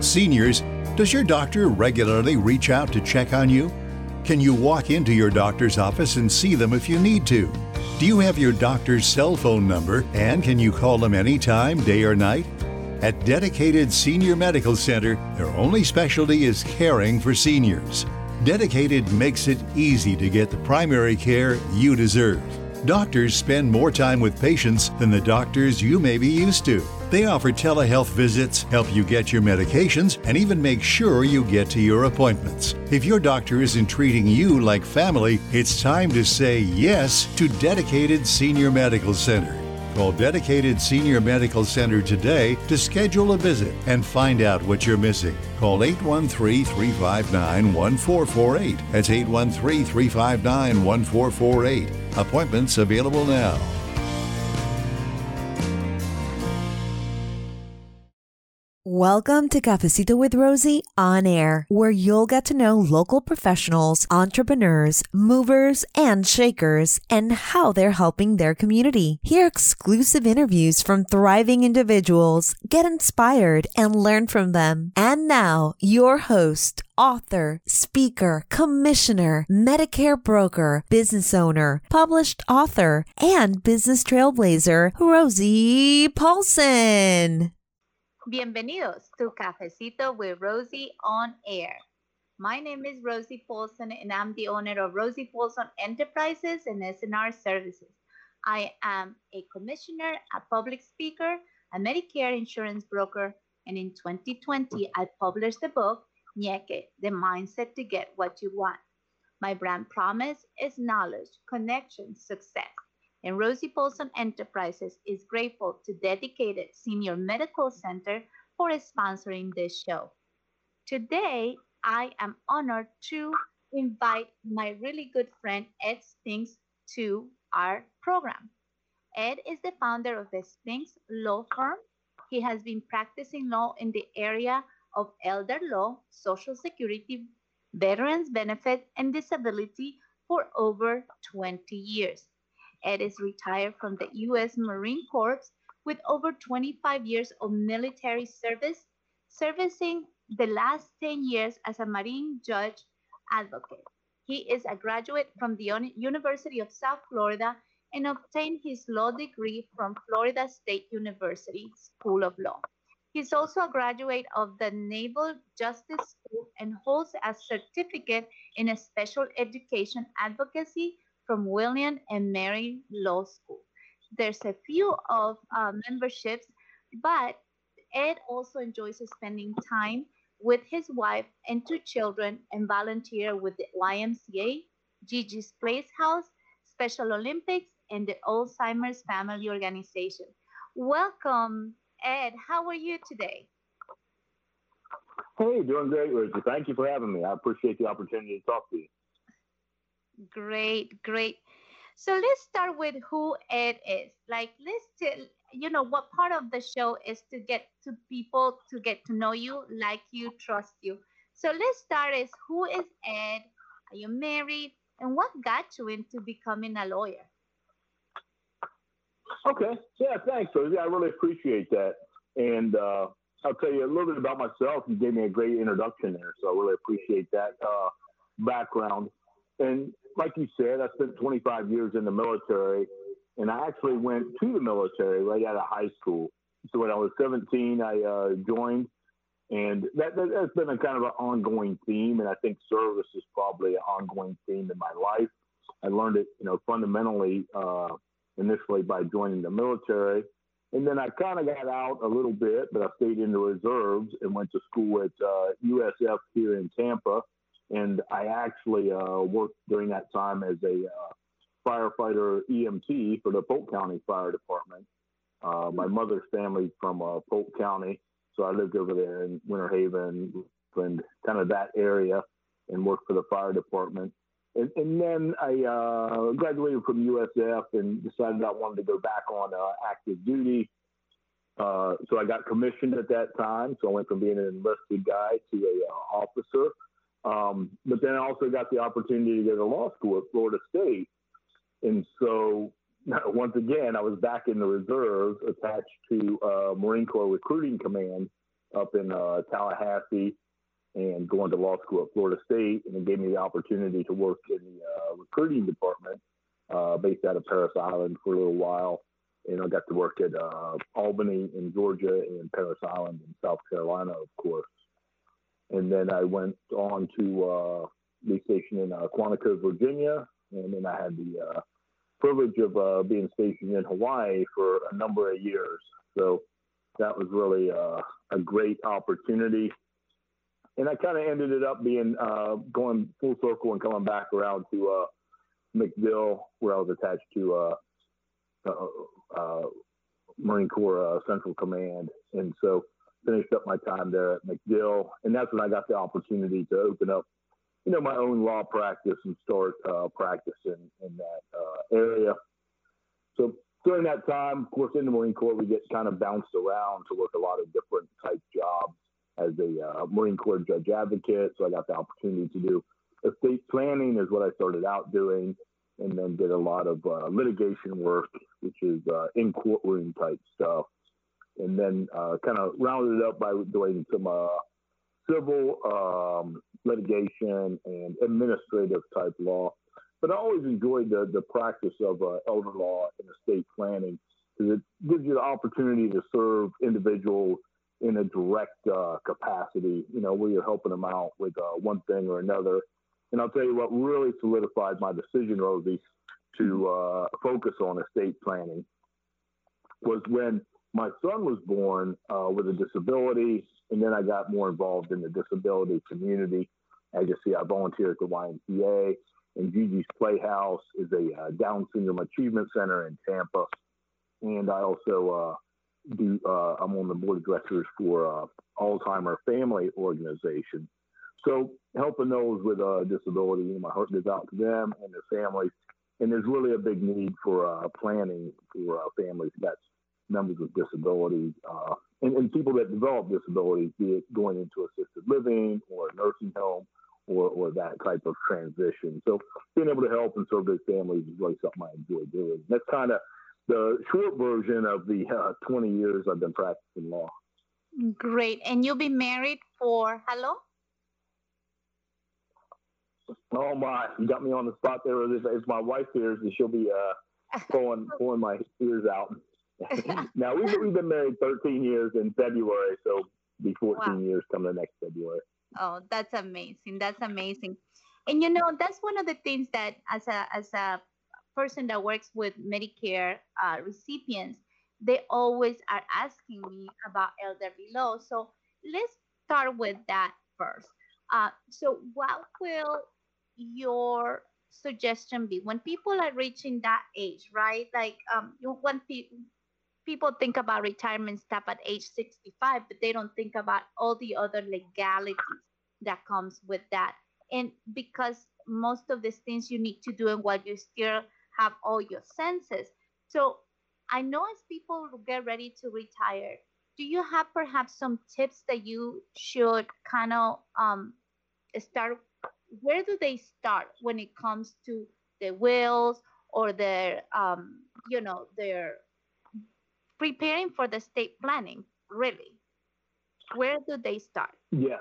Seniors, does your doctor regularly reach out to check on you? Can you walk into your doctor's office and see them if you need to? Do you have your doctor's cell phone number, and can you call them anytime, day or night? At Dedicated Senior Medical Center, their only specialty is caring for seniors. Dedicated makes it easy to get the primary care you deserve. Doctors spend more time with patients than the doctors you may be used to. They offer telehealth visits, help you get your medications, and even make sure you get to your appointments. If your doctor isn't treating you like family, it's time to say yes to Dedicated Senior Medical Center. Call Dedicated Senior Medical Center today to schedule a visit and find out what you're missing. Call 813-359-1448. That's 813-359-1448. Appointments available now. Welcome to Cafecito with Rosie on Air, where you'll get to know local professionals, entrepreneurs, movers, and shakers, and how they're helping their community. Hear exclusive interviews from thriving individuals, get inspired, and learn from them. And now, your host, author, speaker, commissioner, Medicare broker, business owner, published author, and business trailblazer, Rosie Paulson. Bienvenidos to Cafecito with Rosie on Air. My name is Rosie Paulson, and I'm the owner of Rosie Paulson Enterprises and SNR Services. I am a commissioner, a public speaker, a Medicare insurance broker, and in 2020, I published the book, Nieke: The Mindset to Get What You Want. My brand promise is knowledge, connection, success. And Rosie Paulson Enterprises is grateful to Dedicated Senior Medical Center for sponsoring this show. Today, I am honored to invite my really good friend, Ed Spinks, to our program. Ed is the founder of the Spinks Law Firm. He has been practicing law in the area of elder law, Social Security, veterans benefits, and disability for over 20 years. Ed is retired from the U.S. Marine Corps with over 25 years of military service, servicing the last 10 years as a Marine judge advocate. He is a graduate from the University of South Florida and obtained his law degree from Florida State University School of Law. He's also a graduate of the Naval Justice School and holds a certificate in a special education advocacy from William and Mary Law School. There's a few of memberships, but Ed also enjoys spending time with his wife and two children and volunteer with the YMCA, Gigi's Playhouse, Special Olympics, and the Alzheimer's Family Organization. Welcome, Ed. How are you today? Hey, doing great, Rosie. Thank you for having me. I appreciate the opportunity to talk to you. Great, great. So let's start with who Ed is. Like, let's tell, what part of the show is to get to people to get to know you, like you, trust you. So let's start is who is Ed? Are you married? And what got you into becoming a lawyer? Okay. Yeah, thanks, Rosie. I really appreciate that. And I'll tell you a little bit about myself. You gave me a great introduction there, so I really appreciate that background. And like you said, I spent 25 years in the military, and I actually went to the military right out of high school. So when I was 17, I joined, and that's been a kind of an ongoing theme, and I think service is probably an ongoing theme in my life. I learned it, fundamentally initially by joining the military, and then I kind of got out a little bit, but I stayed in the reserves and went to school at USF here in Tampa. And I actually worked during that time as a firefighter EMT for the Polk County Fire Department. My mother's family's from Polk County, so I lived over there in Winter Haven and kind of that area and worked for the fire department. And then I graduated from USF and decided I wanted to go back on active duty. So I got commissioned at that time, so I went from being an enlisted guy to an officer. But then I also got the opportunity to go to law school at Florida State. And so once again, I was back in the reserves attached to Marine Corps Recruiting Command up in Tallahassee and going to law school at Florida State. And it gave me the opportunity to work in the recruiting department based out of Parris Island for a little while. And I got to work at Albany in Georgia and Parris Island in South Carolina, of course. And then I went on to be stationed in Quantico, Virginia. And then I had the privilege of being stationed in Hawaii for a number of years. So that was really a great opportunity. And I kind of ended it up being going full circle and coming back around to MacDill, where I was attached to Marine Corps Central Command. And so finished up my time there at MacDill. And that's when I got the opportunity to open up, you know, my own law practice and start practicing in that area. So during that time, of course, in the Marine Corps, we get kind of bounced around to work a lot of different type jobs as a Marine Corps judge advocate. So I got the opportunity to do estate planning is what I started out doing, and then did a lot of litigation work, which is in courtroom type stuff. And then kind of rounded up by doing some civil litigation and administrative type law. But I always enjoyed the practice of elder law and estate planning, because it gives you the opportunity to serve individuals in a direct capacity, you know, where you're helping them out with one thing or another. And I'll tell you what really solidified my decision, Rosie, to focus on estate planning was when my son was born with a disability, and then I got more involved in the disability community. As you see, I volunteer at the YMCA, and Gigi's Playhouse is a Down Syndrome Achievement Center in Tampa. And I also I'm on the board of directors for Alzheimer's Family Organization. So helping those with a disability, my heart goes out to them and their families. And there's really a big need for planning for families that's members with disabilities and people that develop disabilities, be it going into assisted living or a nursing home or that type of transition. So being able to help and serve those families is really something I enjoy doing. That's kind of the short version of the 20 years I've been practicing law. Great. And you'll be married for how long? Oh, my. You got me on the spot there. If my wife hears, she'll be pulling my ears out. Now, we've been married 13 years in February, so it'll be 14 years coming next February. Oh, that's amazing. That's amazing. And, you know, that's one of the things that as a person that works with Medicare recipients, they always are asking me about elderly law. So let's start with that first. So what will your suggestion be when people are reaching that age, right? Like people think about retirement stop at age 65, but they don't think about all the other legalities that comes with that. And because most of these things you need to do and while you still have all your senses. So I know as people get ready to retire, do you have perhaps some tips that you should kind of start? Where do they start when it comes to their wills or their, you know, their preparing for the estate planning, really? Where do they start? Yes.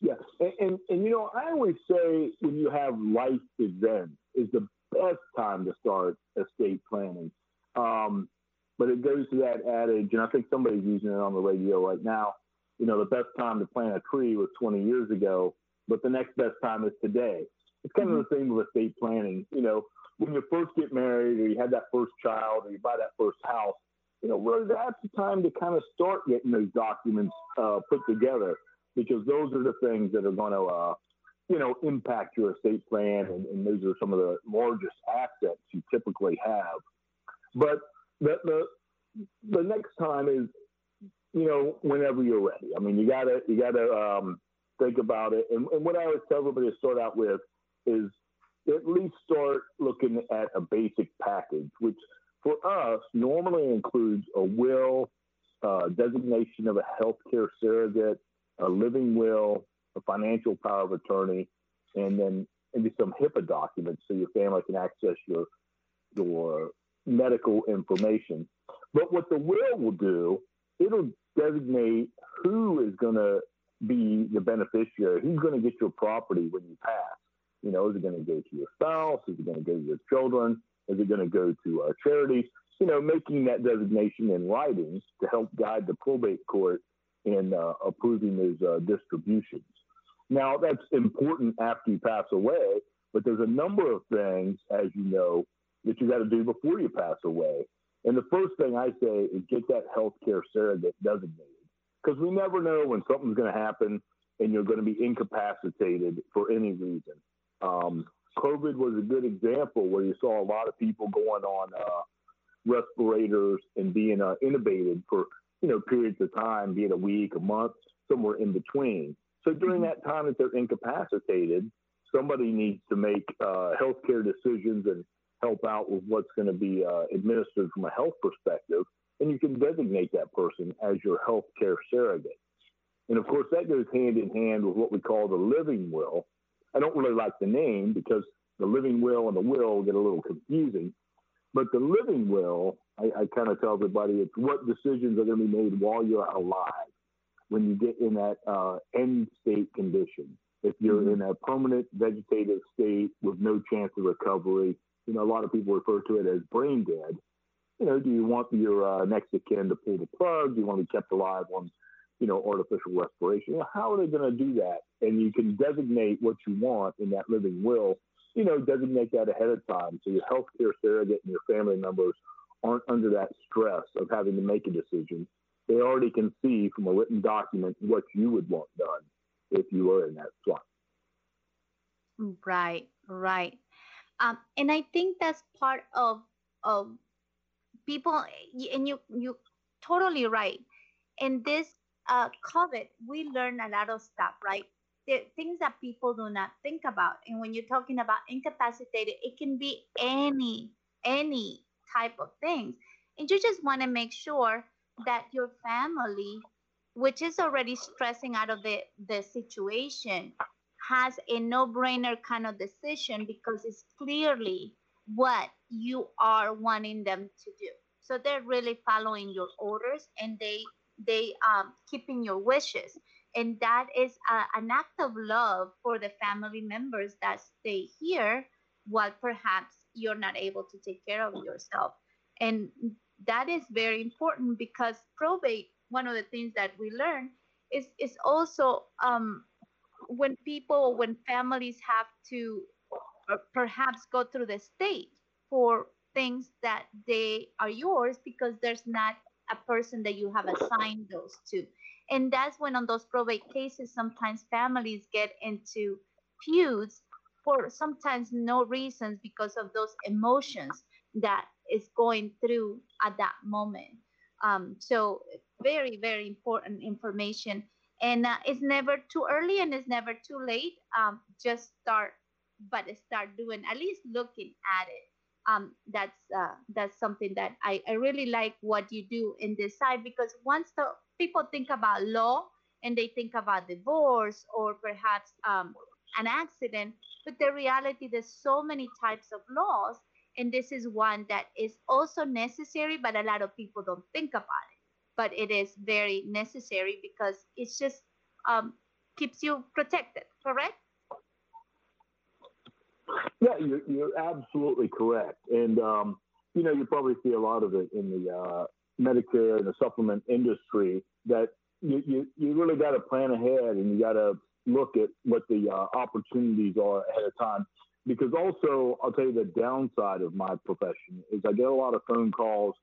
Yes. And you know, I always say when you have life events is the best time to start estate planning. But it goes to that adage, and I think somebody's using it on the radio right now, you know, the best time to plant a tree was 20 years ago, but the next best time is today. It's kind of the same with estate planning. You know, when you first get married or you have that first child or you buy that first house, you know, really that's the time to kind of start getting those documents put together, because those are the things that are going to, you know, impact your estate plan, and those are some of the largest assets you typically have. But the next time is, you know, whenever you're ready. I mean, you gotta think about it. And what I always tell everybody to start out with is at least start looking at a basic package, which for us normally includes a will, designation of a healthcare surrogate, a living will, a financial power of attorney, and then maybe some HIPAA documents so your family can access your or medical information. But what the will do, it'll designate who is going to be the beneficiary, who's going to get your property when you pass. You know, is it going to go to your spouse? Is it going to go to your children? Is it going to go to our charities? You know, making that designation in writing to help guide the probate court in approving those distributions. Now, that's important after you pass away, but there's a number of things, as you know, that you got to do before you pass away. And the first thing I say is get that healthcare surrogate designated, because we never know when something's going to happen and you're going to be incapacitated for any reason. COVID was a good example where you saw a lot of people going on respirators and being intubated for, you know, periods of time, be it a week, a month, somewhere in between. So during that time that they're incapacitated, somebody needs to make healthcare decisions and help out with what's going to be administered from a health perspective. And you can designate that person as your healthcare surrogate. And of course, that goes hand in hand with what we call the living will. I don't really like the name because the living will and the will get a little confusing. But the living will, I kind of tell everybody, it's what decisions are going to be made while you're alive, when you get in that end state condition. If you're in a permanent vegetative state with no chance of recovery, you know, a lot of people refer to it as brain dead. You know, do you want your next of kin to pull the plug? Do you want to be kept alive on, you know, artificial respiration? Well, how are they going to do that? And you can designate what you want in that living will, you know, designate that ahead of time so your healthcare surrogate and your family members aren't under that stress of having to make a decision. They already can see from a written document what you would want done if you were in that slot. Right, right. And I think that's part of people, and you're totally right. And this COVID, we learn a lot of stuff, right? The things that people do not think about. And when you're talking about incapacitated, it can be any type of things. And you just want to make sure that your family, which is already stressing out of the situation, has a no-brainer kind of decision because it's clearly what you are wanting them to do. So they're really following your orders and they keeping your wishes. And that is an act of love for the family members that stay here while perhaps you're not able to take care of yourself. And that is very important because probate, one of the things that we learn is also when families have to perhaps go through the state for things that they are yours because there's not a person that you have assigned those to. And that's when on those probate cases, sometimes families get into feuds for sometimes no reasons because of those emotions that is going through at that moment. So very, very important information. And it's never too early and it's never too late. Just start doing, at least looking at it. That's something that I really like what you do in this side, because once the people think about law and they think about divorce or perhaps an accident, but the reality, there's so many types of laws, and this is one that is also necessary, but a lot of people don't think about it. But it is very necessary because it's just keeps you protected, correct? Yeah, you're absolutely correct. And, you know, you probably see a lot of it in the Medicare and the supplement industry that you really got to plan ahead and you got to look at what the opportunities are ahead of time. Because also, I'll tell you the downside of my profession is I get a lot of phone calls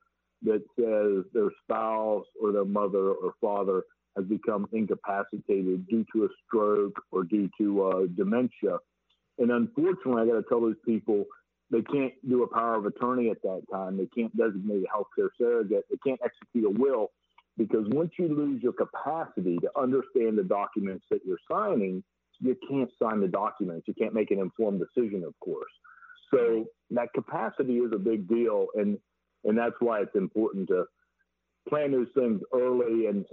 that says their spouse or their mother or father has become incapacitated due to a stroke or due to dementia. And unfortunately, I got to tell those people they can't do a power of attorney at that time. They can't designate a healthcare surrogate. They can't execute a will, because once you lose your capacity to understand the documents that you're signing, you can't sign the documents. You can't make an informed decision, of course. So that capacity is a big deal. And that's why it's important to plan those things early and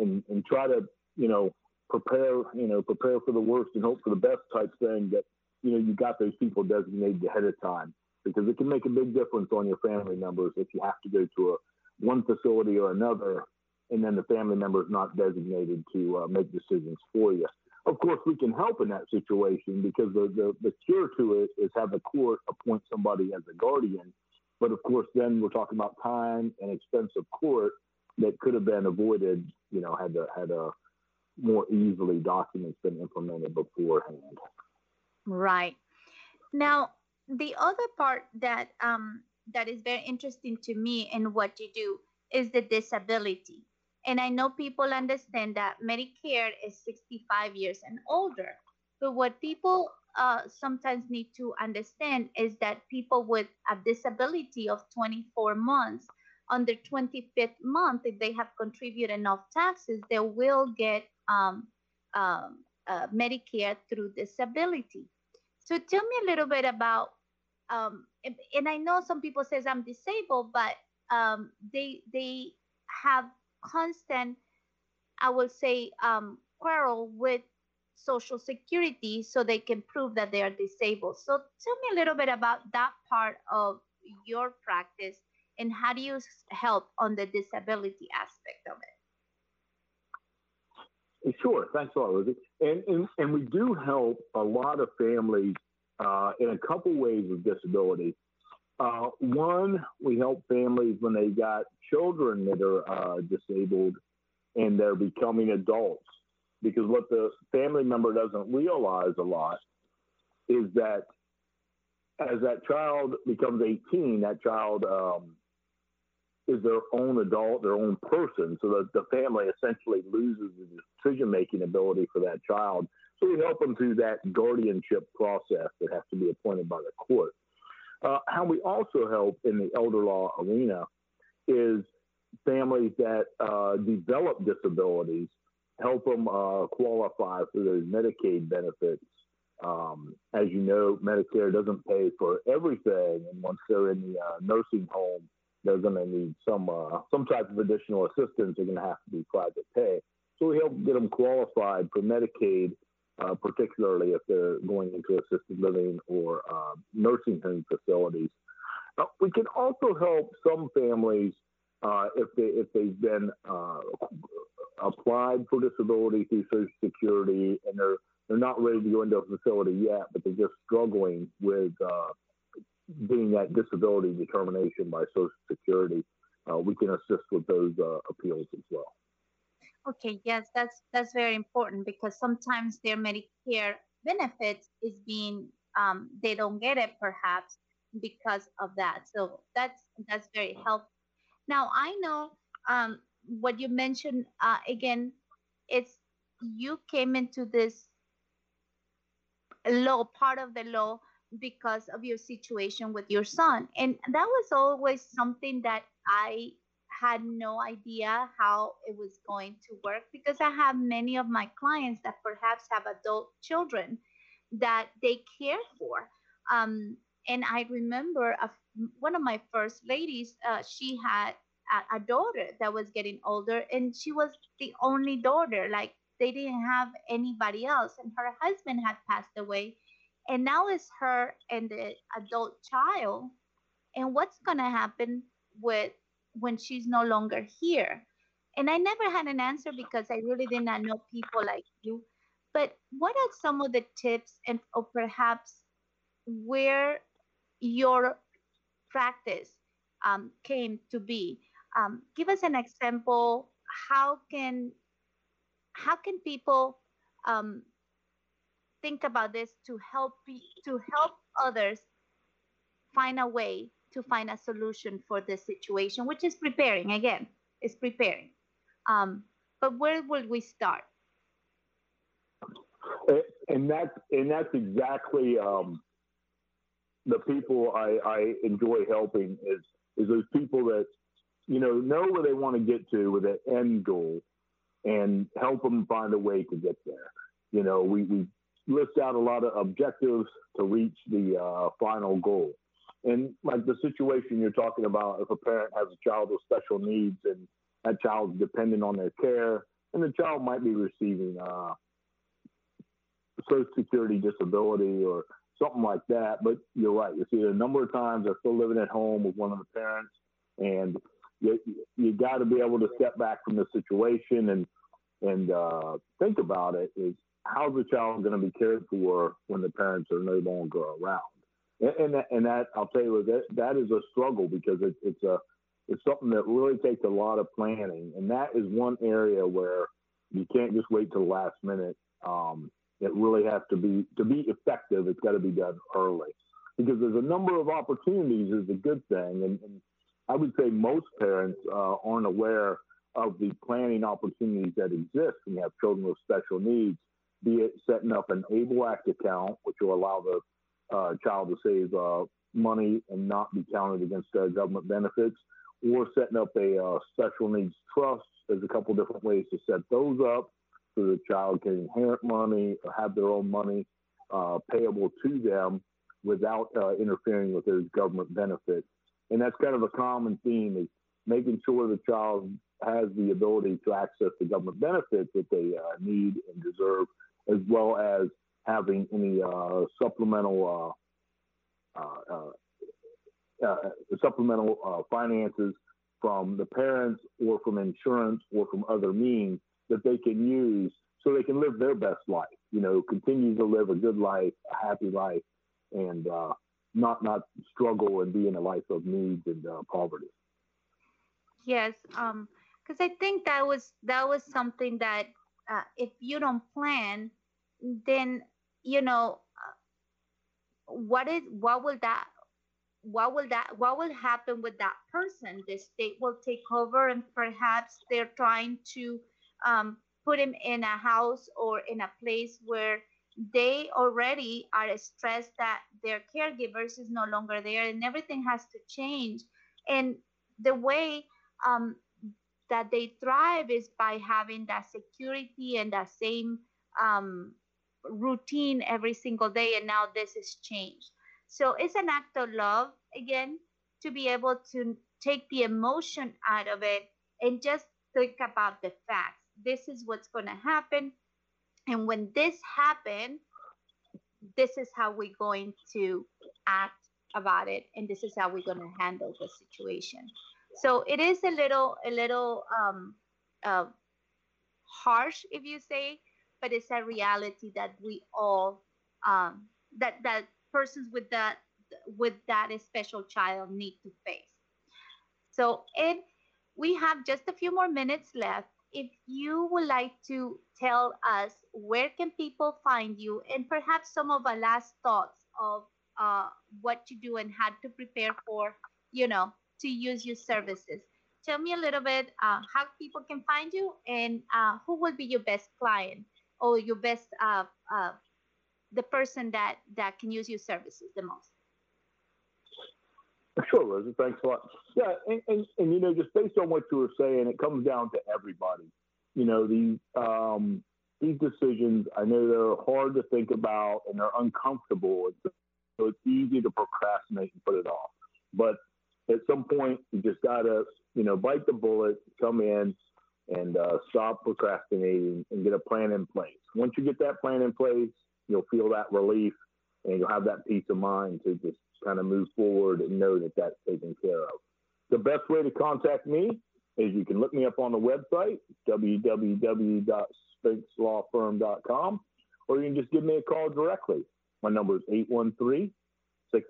try to, you know, prepare for the worst and hope for the best type thing that, you know, you got those people designated ahead of time. because it can make a big difference on your family members if you have to go to one facility or another, and then the family member is not designated to make decisions for you. Of course, we can help in that situation because the cure to it is have the court appoint somebody as a guardian. But of course, then we're talking about time and expense of court that could have been avoided, you know, had more easily documents been implemented beforehand. Right. Now, the other part that that is very interesting to me in what you do is the disability. And I know people understand that Medicare is 65 years and older. But what people sometimes need to understand is that people with a disability of 24 months, on their 25th month, if they have contributed enough taxes, they will get Medicare through disability. So tell me a little bit about, and I know some people says I'm disabled, but they have constant, I will say, quarrel with Social Security so they can prove that they are disabled. So tell me a little bit about that part of your practice and how do you help on the disability aspect of it? Sure. Thanks a lot, Rosie. And we do help a lot of families in a couple ways with disability. One, we help families when they got children that are disabled and they're becoming adults. Because what the family member doesn't realize a lot is that as that child becomes 18, that child is their own adult, their own person. So that the family essentially loses the decision-making ability for that child. So we help them through that guardianship process that has to be appointed by the court. How we also help in the elder law arena is families that develop disabilities, help them qualify for those Medicaid benefits. As you know, Medicare doesn't pay for everything, and once they're in the nursing home, they're going to need some type of additional assistance. They're going to have to be private pay. So we help get them qualified for Medicaid, particularly if they're going into assisted living or nursing home facilities. We can also help some families if they've been applied for disability through Social Security and they're not ready to go into a facility yet, but they're just struggling with getting that disability determination by Social Security. We can assist with those appeals as well. Okay, yes, that's very important because sometimes their Medicare benefits is being they don't get it perhaps because of that. So that's very helpful. Now I know what you mentioned again. It's you came into this law, part of the law, because of your situation with your son, and that was always something that I had no idea how it was going to work because I have many of my clients that perhaps have adult children that they care for. And I remember one of my first ladies, she had a daughter that was getting older, and she was the only daughter. Like, they didn't have anybody else, and her husband had passed away. And now it's her and the adult child. And what's going to happen with when she's no longer here? And I never had an answer because I really did not know people like you. But what are some of the tips and or perhaps where your practice came to be? Give us an example. How can people think about this to help others find a way to find a solution for this situation, which is preparing again. It's preparing. But where would we start? And that's exactly the people I enjoy helping is those people that know where they want to get to with an end goal, and help them find a way to get there. We list out a lot of objectives to reach the final goal. And like the situation you're talking about, if a parent has a child with special needs and that child's dependent on their care, and the child might be receiving Social Security disability or something like that. But you're right. You see, a number of times they're still living at home with one of the parents, and you got to be able to step back from the situation and think about it. Is how's the child going to be cared for when the parents are no longer around? And that I'll tell you, that is a struggle, because it's something that really takes a lot of planning, and that is one area where you can't just wait till the last minute. It really has to be effective. It's got to be done early, because there's a number of opportunities is a good thing, and I would say most parents aren't aware of the planning opportunities that exist when you have children with special needs. Be it setting up an ABLE Act account, which will allow the child to save money and not be counted against their government benefits, or setting up a special needs trust. There's a couple different ways to set those up so the child can inherit money or have their own money payable to them without interfering with their government benefits. And that's kind of a common theme, is making sure the child has the ability to access the government benefits that they need and deserve, as well as having any supplemental finances from the parents or from insurance or from other means that they can use so they can live their best life, continue to live a good life, a happy life, and not struggle and be in a life of needs and poverty. Yes, because I think that was something that if you don't plan, then what will happen with that person? The state will take over, and perhaps they're trying to put him in a house or in a place where they already are stressed that their caregivers is no longer there, and everything has to change. And the way that they thrive is by having that security and that same routine every single day. And now this is changed. So it's an act of love, again, to be able to take the emotion out of it and just think about the facts. This is what's going to happen. And when this happens, this is how we're going to act about it. And this is how we're going to handle the situation. So it is a little harsh, if you say, but it's a reality that we all, that persons with that special child need to face. So, Ed, we have just a few more minutes left. If you would like to tell us where can people find you, and perhaps some of our last thoughts of what you do and how to prepare for, to use your services. Tell me a little bit how people can find you, and who will be your best client, or your best, the person that can use your services the most. Sure, Rosie, thanks a lot. Yeah, and just based on what you were saying, it comes down to everybody. These decisions, I know they're hard to think about and they're uncomfortable, so it's easy to procrastinate and put it off. But at some point, you just gotta, bite the bullet, come in, and stop procrastinating and get a plan in place. Once you get that plan in place, you'll feel that relief, and you'll have that peace of mind to just kind of move forward and know that that's taken care of. The best way to contact me is you can look me up on the website, www.spinkslawfirm.com, or you can just give me a call directly. My number is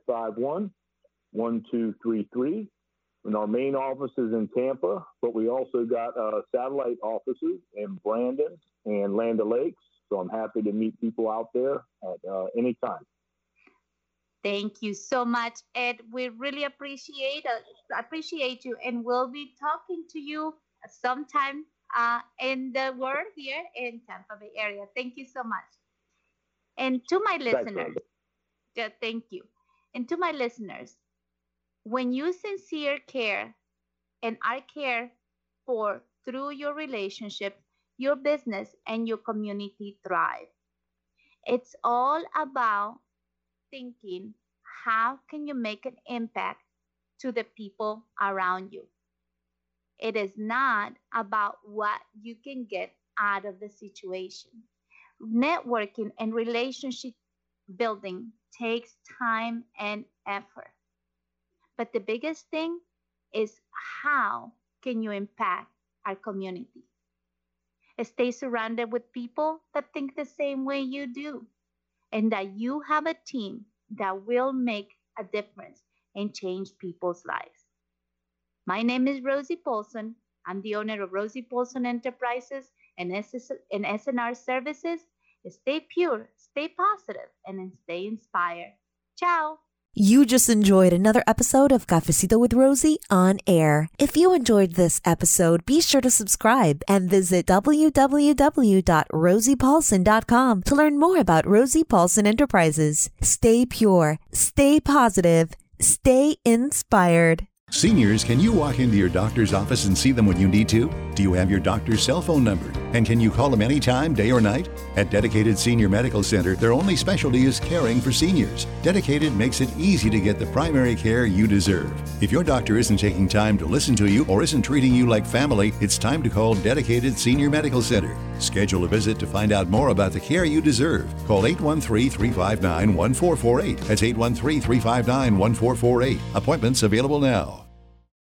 813-651-1233. And our main office is in Tampa, but we also got satellite offices in Brandon and Land O'Lakes. So I'm happy to meet people out there at any time. Thank you so much, Ed. We really appreciate you, and we'll be talking to you sometime in the world here in Tampa Bay area. Thank you so much. And to my listeners, thank you. And to my listeners, when you sincere care and are cared for through your relationship, your business and your community thrive. It's all about thinking, how can you make an impact to the people around you? It is not about what you can get out of the situation. Networking and relationship building takes time and effort. But the biggest thing is, how can you impact our community? Stay surrounded with people that think the same way you do, and that you have a team that will make a difference and change people's lives. My name is Rosie Paulson. I'm the owner of Rosie Paulson Enterprises and SNR Services. Stay pure, stay positive, and stay inspired. Ciao. You just enjoyed another episode of Cafecito with Rosie on Air. If you enjoyed this episode, be sure to subscribe and visit www.rosiepaulson.com to learn more about Rosie Paulson Enterprises. Stay pure, stay positive, stay inspired. Seniors, can you walk into your doctor's office and see them when you need to? Do you have your doctor's cell phone number? And can you call them anytime, day or night? At Dedicated Senior Medical Center, their only specialty is caring for seniors. Dedicated makes it easy to get the primary care you deserve. If your doctor isn't taking time to listen to you or isn't treating you like family, it's time to call Dedicated Senior Medical Center. Schedule a visit to find out more about the care you deserve. Call 813-359-1448. That's 813-359-1448. Appointments available now.